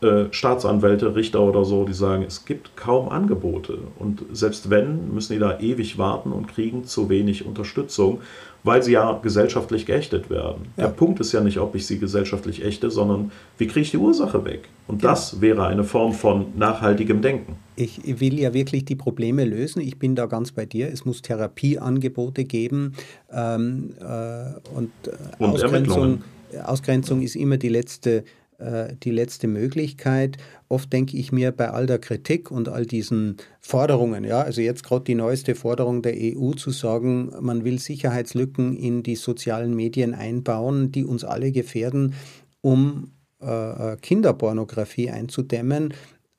äh, Staatsanwälte, Richter oder so, die sagen, es gibt kaum Angebote. Und selbst wenn, müssen die da ewig warten und kriegen zu wenig Unterstützung, weil sie ja gesellschaftlich geächtet werden. Ja. Der Punkt ist ja nicht, ob ich sie gesellschaftlich ächte, sondern wie kriege ich die Ursache weg? Und ja. das wäre eine Form von nachhaltigem Denken. Ich will ja wirklich die Probleme lösen. Ich bin da ganz bei dir. Es muss Therapieangebote geben. Ähm, äh, und äh, und Ausgrenzung, Ausgrenzung ist immer die letzte, äh, die letzte Möglichkeit. Oft denke ich mir bei all der Kritik und all diesen Forderungen, ja, also jetzt gerade die neueste Forderung der E U zu sagen, man will Sicherheitslücken in die sozialen Medien einbauen, die uns alle gefährden, um äh, Kinderpornografie einzudämmen.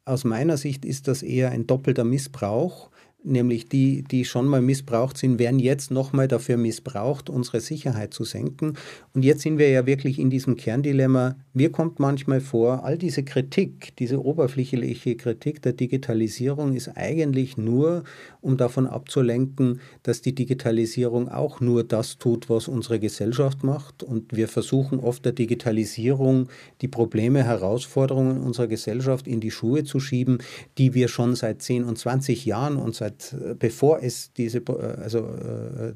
Aus meiner Sicht ist das eher ein doppelter Missbrauch, nämlich die, die schon mal missbraucht sind, werden jetzt nochmal dafür missbraucht, unsere Sicherheit zu senken. Und jetzt sind wir ja wirklich in diesem Kerndilemma. Mir kommt manchmal vor, all diese Kritik, diese oberflächliche Kritik der Digitalisierung ist eigentlich nur, um davon abzulenken, dass die Digitalisierung auch nur das tut, was unsere Gesellschaft macht. Und wir versuchen oft der Digitalisierung die Probleme, Herausforderungen unserer Gesellschaft in die Schuhe zu schieben, die wir schon seit zehn und zwanzig Jahren und seit bevor es diese, also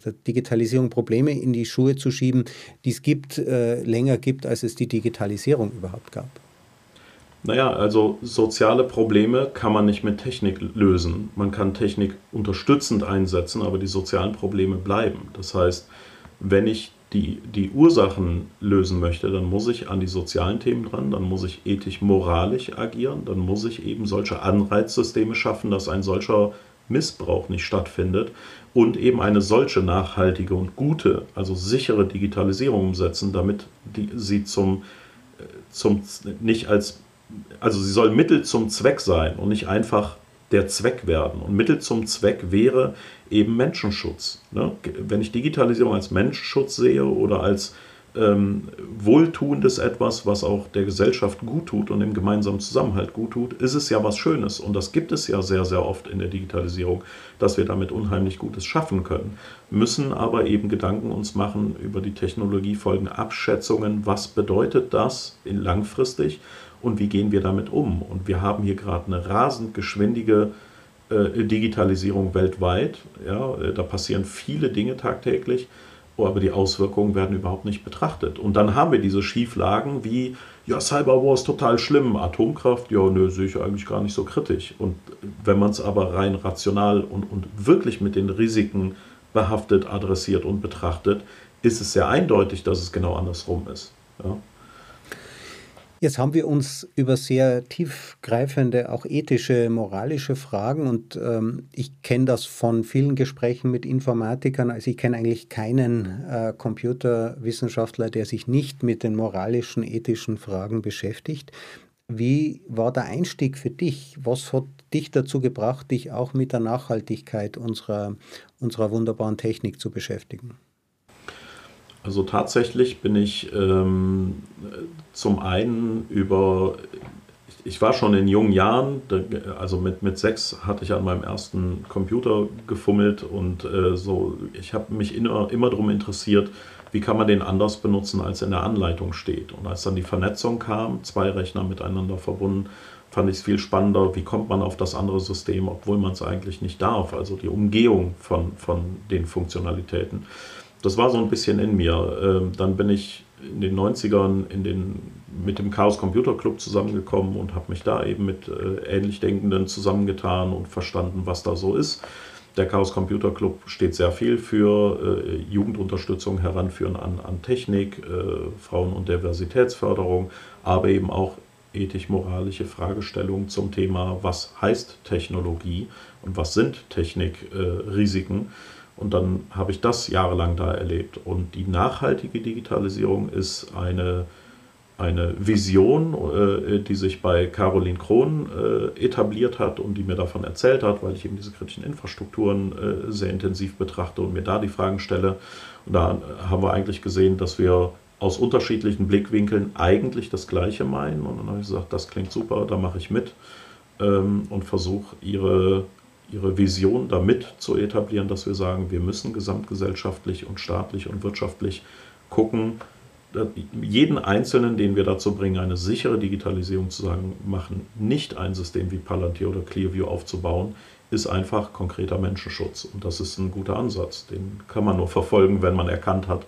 der Digitalisierung Probleme in die Schuhe zu schieben, die es gibt, länger gibt, als es die Digitalisierung überhaupt gab. Naja, also soziale Probleme kann man nicht mit Technik lösen. Man kann Technik unterstützend einsetzen, aber die sozialen Probleme bleiben. Das heißt, wenn ich die, die Ursachen lösen möchte, dann muss ich an die sozialen Themen dran, dann muss ich ethisch-moralisch agieren, dann muss ich eben solche Anreizsysteme schaffen, dass ein solcher Missbrauch nicht stattfindet und eben eine solche nachhaltige und gute, also sichere Digitalisierung umsetzen, damit die, sie zum, zum nicht als, also sie soll Mittel zum Zweck sein und nicht einfach der Zweck werden. Und Mittel zum Zweck wäre eben Menschenschutz. Ne? Wenn ich Digitalisierung als Menschenschutz sehe oder als ähm, wohltuendes etwas, was auch der Gesellschaft gut tut und dem gemeinsamen Zusammenhalt gut tut, ist es ja was Schönes. Und das gibt es ja sehr, sehr oft in der Digitalisierung, dass wir damit unheimlich Gutes schaffen können. Müssen aber eben Gedanken uns machen über die Technologiefolgenabschätzungen. Was bedeutet das in langfristig und wie gehen wir damit um? Und wir haben hier gerade eine rasend geschwindige äh, Digitalisierung weltweit. Ja, da passieren viele Dinge tagtäglich. Aber die Auswirkungen werden überhaupt nicht betrachtet. Und dann haben wir diese Schieflagen wie, ja, Cyberwar ist total schlimm, Atomkraft, ja, nö, sehe ich eigentlich gar nicht so kritisch. Und wenn man es aber rein rational und, und wirklich mit den Risiken behaftet, adressiert und betrachtet, ist es sehr eindeutig, dass es genau andersrum ist. Ja. Jetzt haben wir uns über sehr tiefgreifende, auch ethische, moralische Fragen und ähm, ich kenne das von vielen Gesprächen mit Informatikern, also ich kenne eigentlich keinen äh, Computerwissenschaftler, der sich nicht mit den moralischen, ethischen Fragen beschäftigt. Wie war der Einstieg für dich? Was hat dich dazu gebracht, dich auch mit der Nachhaltigkeit unserer, unserer wunderbaren Technik zu beschäftigen? Also tatsächlich bin ich ähm, zum einen über, ich, ich war schon in jungen Jahren, also mit, mit sechs hatte ich an meinem ersten Computer gefummelt und äh, so, ich habe mich immer, immer darum interessiert, wie kann man den anders benutzen, als in der Anleitung steht. Und als dann die Vernetzung kam, zwei Rechner miteinander verbunden, fand ich es viel spannender, wie kommt man auf das andere System, obwohl man es eigentlich nicht darf, also die Umgehung von, von den Funktionalitäten. Das war so ein bisschen in mir. Dann bin ich in den neunzigern in den, mit dem Chaos Computer Club zusammengekommen und habe mich da eben mit ähnlich Denkenden zusammengetan und verstanden, was da so ist. Der Chaos Computer Club steht sehr viel für Jugendunterstützung, Heranführen an, an Technik, Frauen- und Diversitätsförderung, aber eben auch ethisch-moralische Fragestellungen zum Thema, was heißt Technologie und was sind Technikrisiken. Und dann habe ich das jahrelang da erlebt. Und die nachhaltige Digitalisierung ist eine, eine Vision, äh, die sich bei Caroline Krohn äh, etabliert hat und die mir davon erzählt hat, weil ich eben diese kritischen Infrastrukturen äh, sehr intensiv betrachte und mir da die Fragen stelle. Und da haben wir eigentlich gesehen, dass wir aus unterschiedlichen Blickwinkeln eigentlich das Gleiche meinen. Und dann habe ich gesagt, das klingt super, da mache ich mit ähm, und versuche ihre... ihre Vision damit zu etablieren, dass wir sagen, wir müssen gesamtgesellschaftlich und staatlich und wirtschaftlich gucken, jeden Einzelnen, den wir dazu bringen, eine sichere Digitalisierung zu sagen, machen, nicht ein System wie Palantir oder Clearview aufzubauen, ist einfach konkreter Menschenschutz. Und das ist ein guter Ansatz. Den kann man nur verfolgen, wenn man erkannt hat,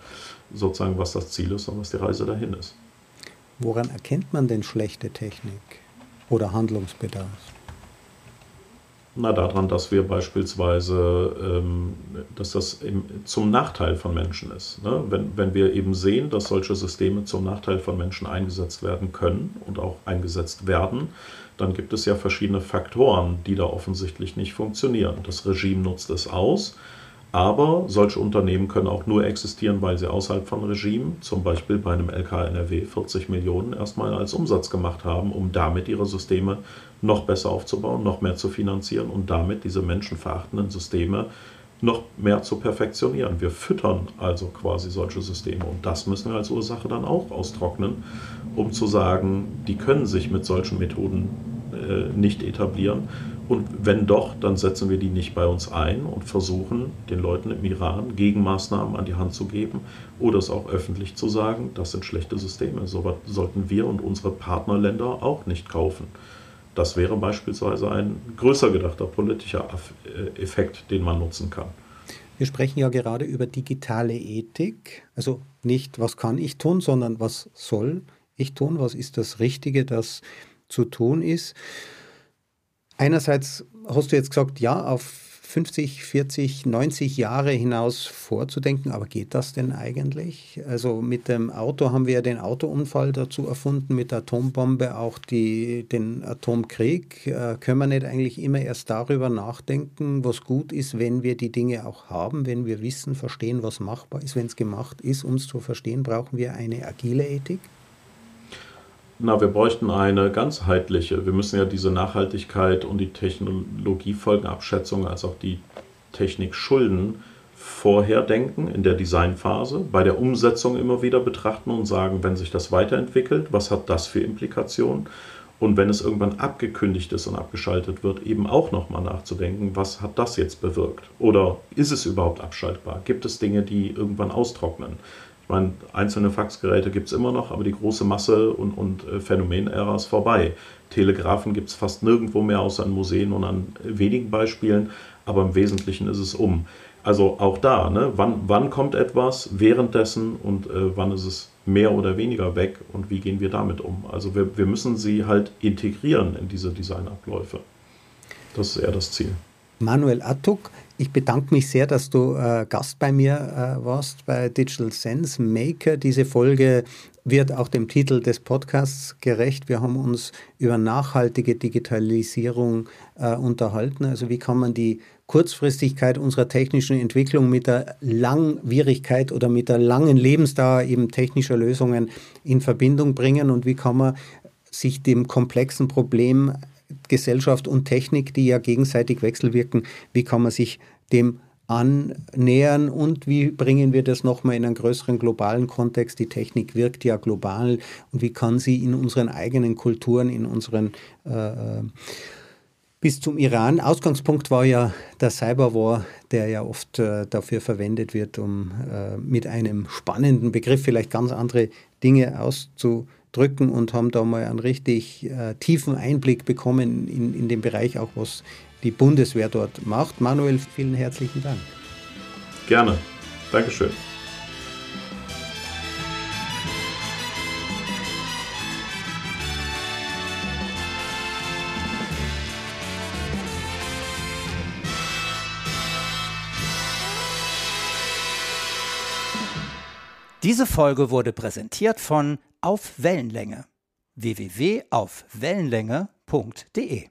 sozusagen, was das Ziel ist und was die Reise dahin ist. Woran erkennt man denn schlechte Technik oder Handlungsbedarf? Na, daran, dass wir beispielsweise, ähm, dass das im, zum Nachteil von Menschen ist. Ne? Wenn, wenn wir eben sehen, dass solche Systeme zum Nachteil von Menschen eingesetzt werden können und auch eingesetzt werden, dann gibt es ja verschiedene Faktoren, die da offensichtlich nicht funktionieren. Das Regime nutzt es aus, aber solche Unternehmen können auch nur existieren, weil sie außerhalb von Regimen, zum Beispiel bei einem L K N R W, vierzig Millionen erstmal als Umsatz gemacht haben, um damit ihre Systeme noch besser aufzubauen, noch mehr zu finanzieren und damit diese menschenverachtenden Systeme noch mehr zu perfektionieren. Wir füttern also quasi solche Systeme und das müssen wir als Ursache dann auch austrocknen, um zu sagen, die können sich mit solchen Methoden äh, nicht etablieren. Und wenn doch, dann setzen wir die nicht bei uns ein und versuchen, den Leuten im Iran Gegenmaßnahmen an die Hand zu geben oder es auch öffentlich zu sagen, das sind schlechte Systeme. So sollten wir und unsere Partnerländer auch nicht kaufen. Das wäre beispielsweise ein größer gedachter politischer Effekt, den man nutzen kann. Wir sprechen ja gerade über digitale Ethik. Also nicht, was kann ich tun, sondern was soll ich tun? Was ist das Richtige, das zu tun ist? Einerseits hast du jetzt gesagt, ja, auf fünfzig, vierzig, neunzig Jahre hinaus vorzudenken, aber geht das denn eigentlich? Also mit dem Auto haben wir ja den Autounfall dazu erfunden, mit der Atombombe auch die, den Atomkrieg. Äh, können wir nicht eigentlich immer erst darüber nachdenken, was gut ist, wenn wir die Dinge auch haben, wenn wir wissen, verstehen, was machbar ist, wenn es gemacht ist, um es zu verstehen, brauchen wir eine agile Ethik? Na, wir bräuchten eine ganzheitliche. Wir müssen ja diese Nachhaltigkeit und die Technologiefolgenabschätzung als auch die Technikschulden vorher denken, in der Designphase, bei der Umsetzung immer wieder betrachten und sagen, wenn sich das weiterentwickelt, was hat das für Implikationen? Und wenn es irgendwann abgekündigt ist und abgeschaltet wird, eben auch nochmal nachzudenken, was hat das jetzt bewirkt? Oder ist es überhaupt abschaltbar? Gibt es Dinge, die irgendwann austrocknen? Ich meine, einzelne Faxgeräte gibt es immer noch, aber die große Masse und, und äh, Phänomen-Ära ist vorbei. Telegrafen gibt es fast nirgendwo mehr, außer in Museen und an wenigen Beispielen, aber im Wesentlichen ist es um. Also auch da, ne? wann, wann kommt etwas währenddessen und äh, wann ist es mehr oder weniger weg und wie gehen wir damit um? Also wir, wir müssen sie halt integrieren in diese Designabläufe. Das ist eher das Ziel. Manuel Atug, ich bedanke mich sehr, dass du äh, Gast bei mir äh, warst bei Digital Sense Maker. Diese Folge wird auch dem Titel des Podcasts gerecht. Wir haben uns über nachhaltige Digitalisierung äh, unterhalten. Also wie kann man die Kurzfristigkeit unserer technischen Entwicklung mit der Langwierigkeit oder mit der langen Lebensdauer eben technischer Lösungen in Verbindung bringen und wie kann man sich dem komplexen Problem Gesellschaft und Technik, die ja gegenseitig wechselwirken, wie kann man sich dem annähern und wie bringen wir das nochmal in einen größeren globalen Kontext? Die Technik wirkt ja global und wie kann sie in unseren eigenen Kulturen, in unseren äh, bis zum Iran. Ausgangspunkt war ja der Cyberwar, der ja oft äh, dafür verwendet wird, um äh, mit einem spannenden Begriff vielleicht ganz andere Dinge auszudrücken. drücken und haben da mal einen richtig äh, tiefen Einblick bekommen in, in den Bereich, auch was die Bundeswehr dort macht. Manuel, vielen herzlichen Dank. Gerne. Dankeschön. Diese Folge wurde präsentiert von Auf Wellenlänge. w w w punkt auf wellenlänge punkt d e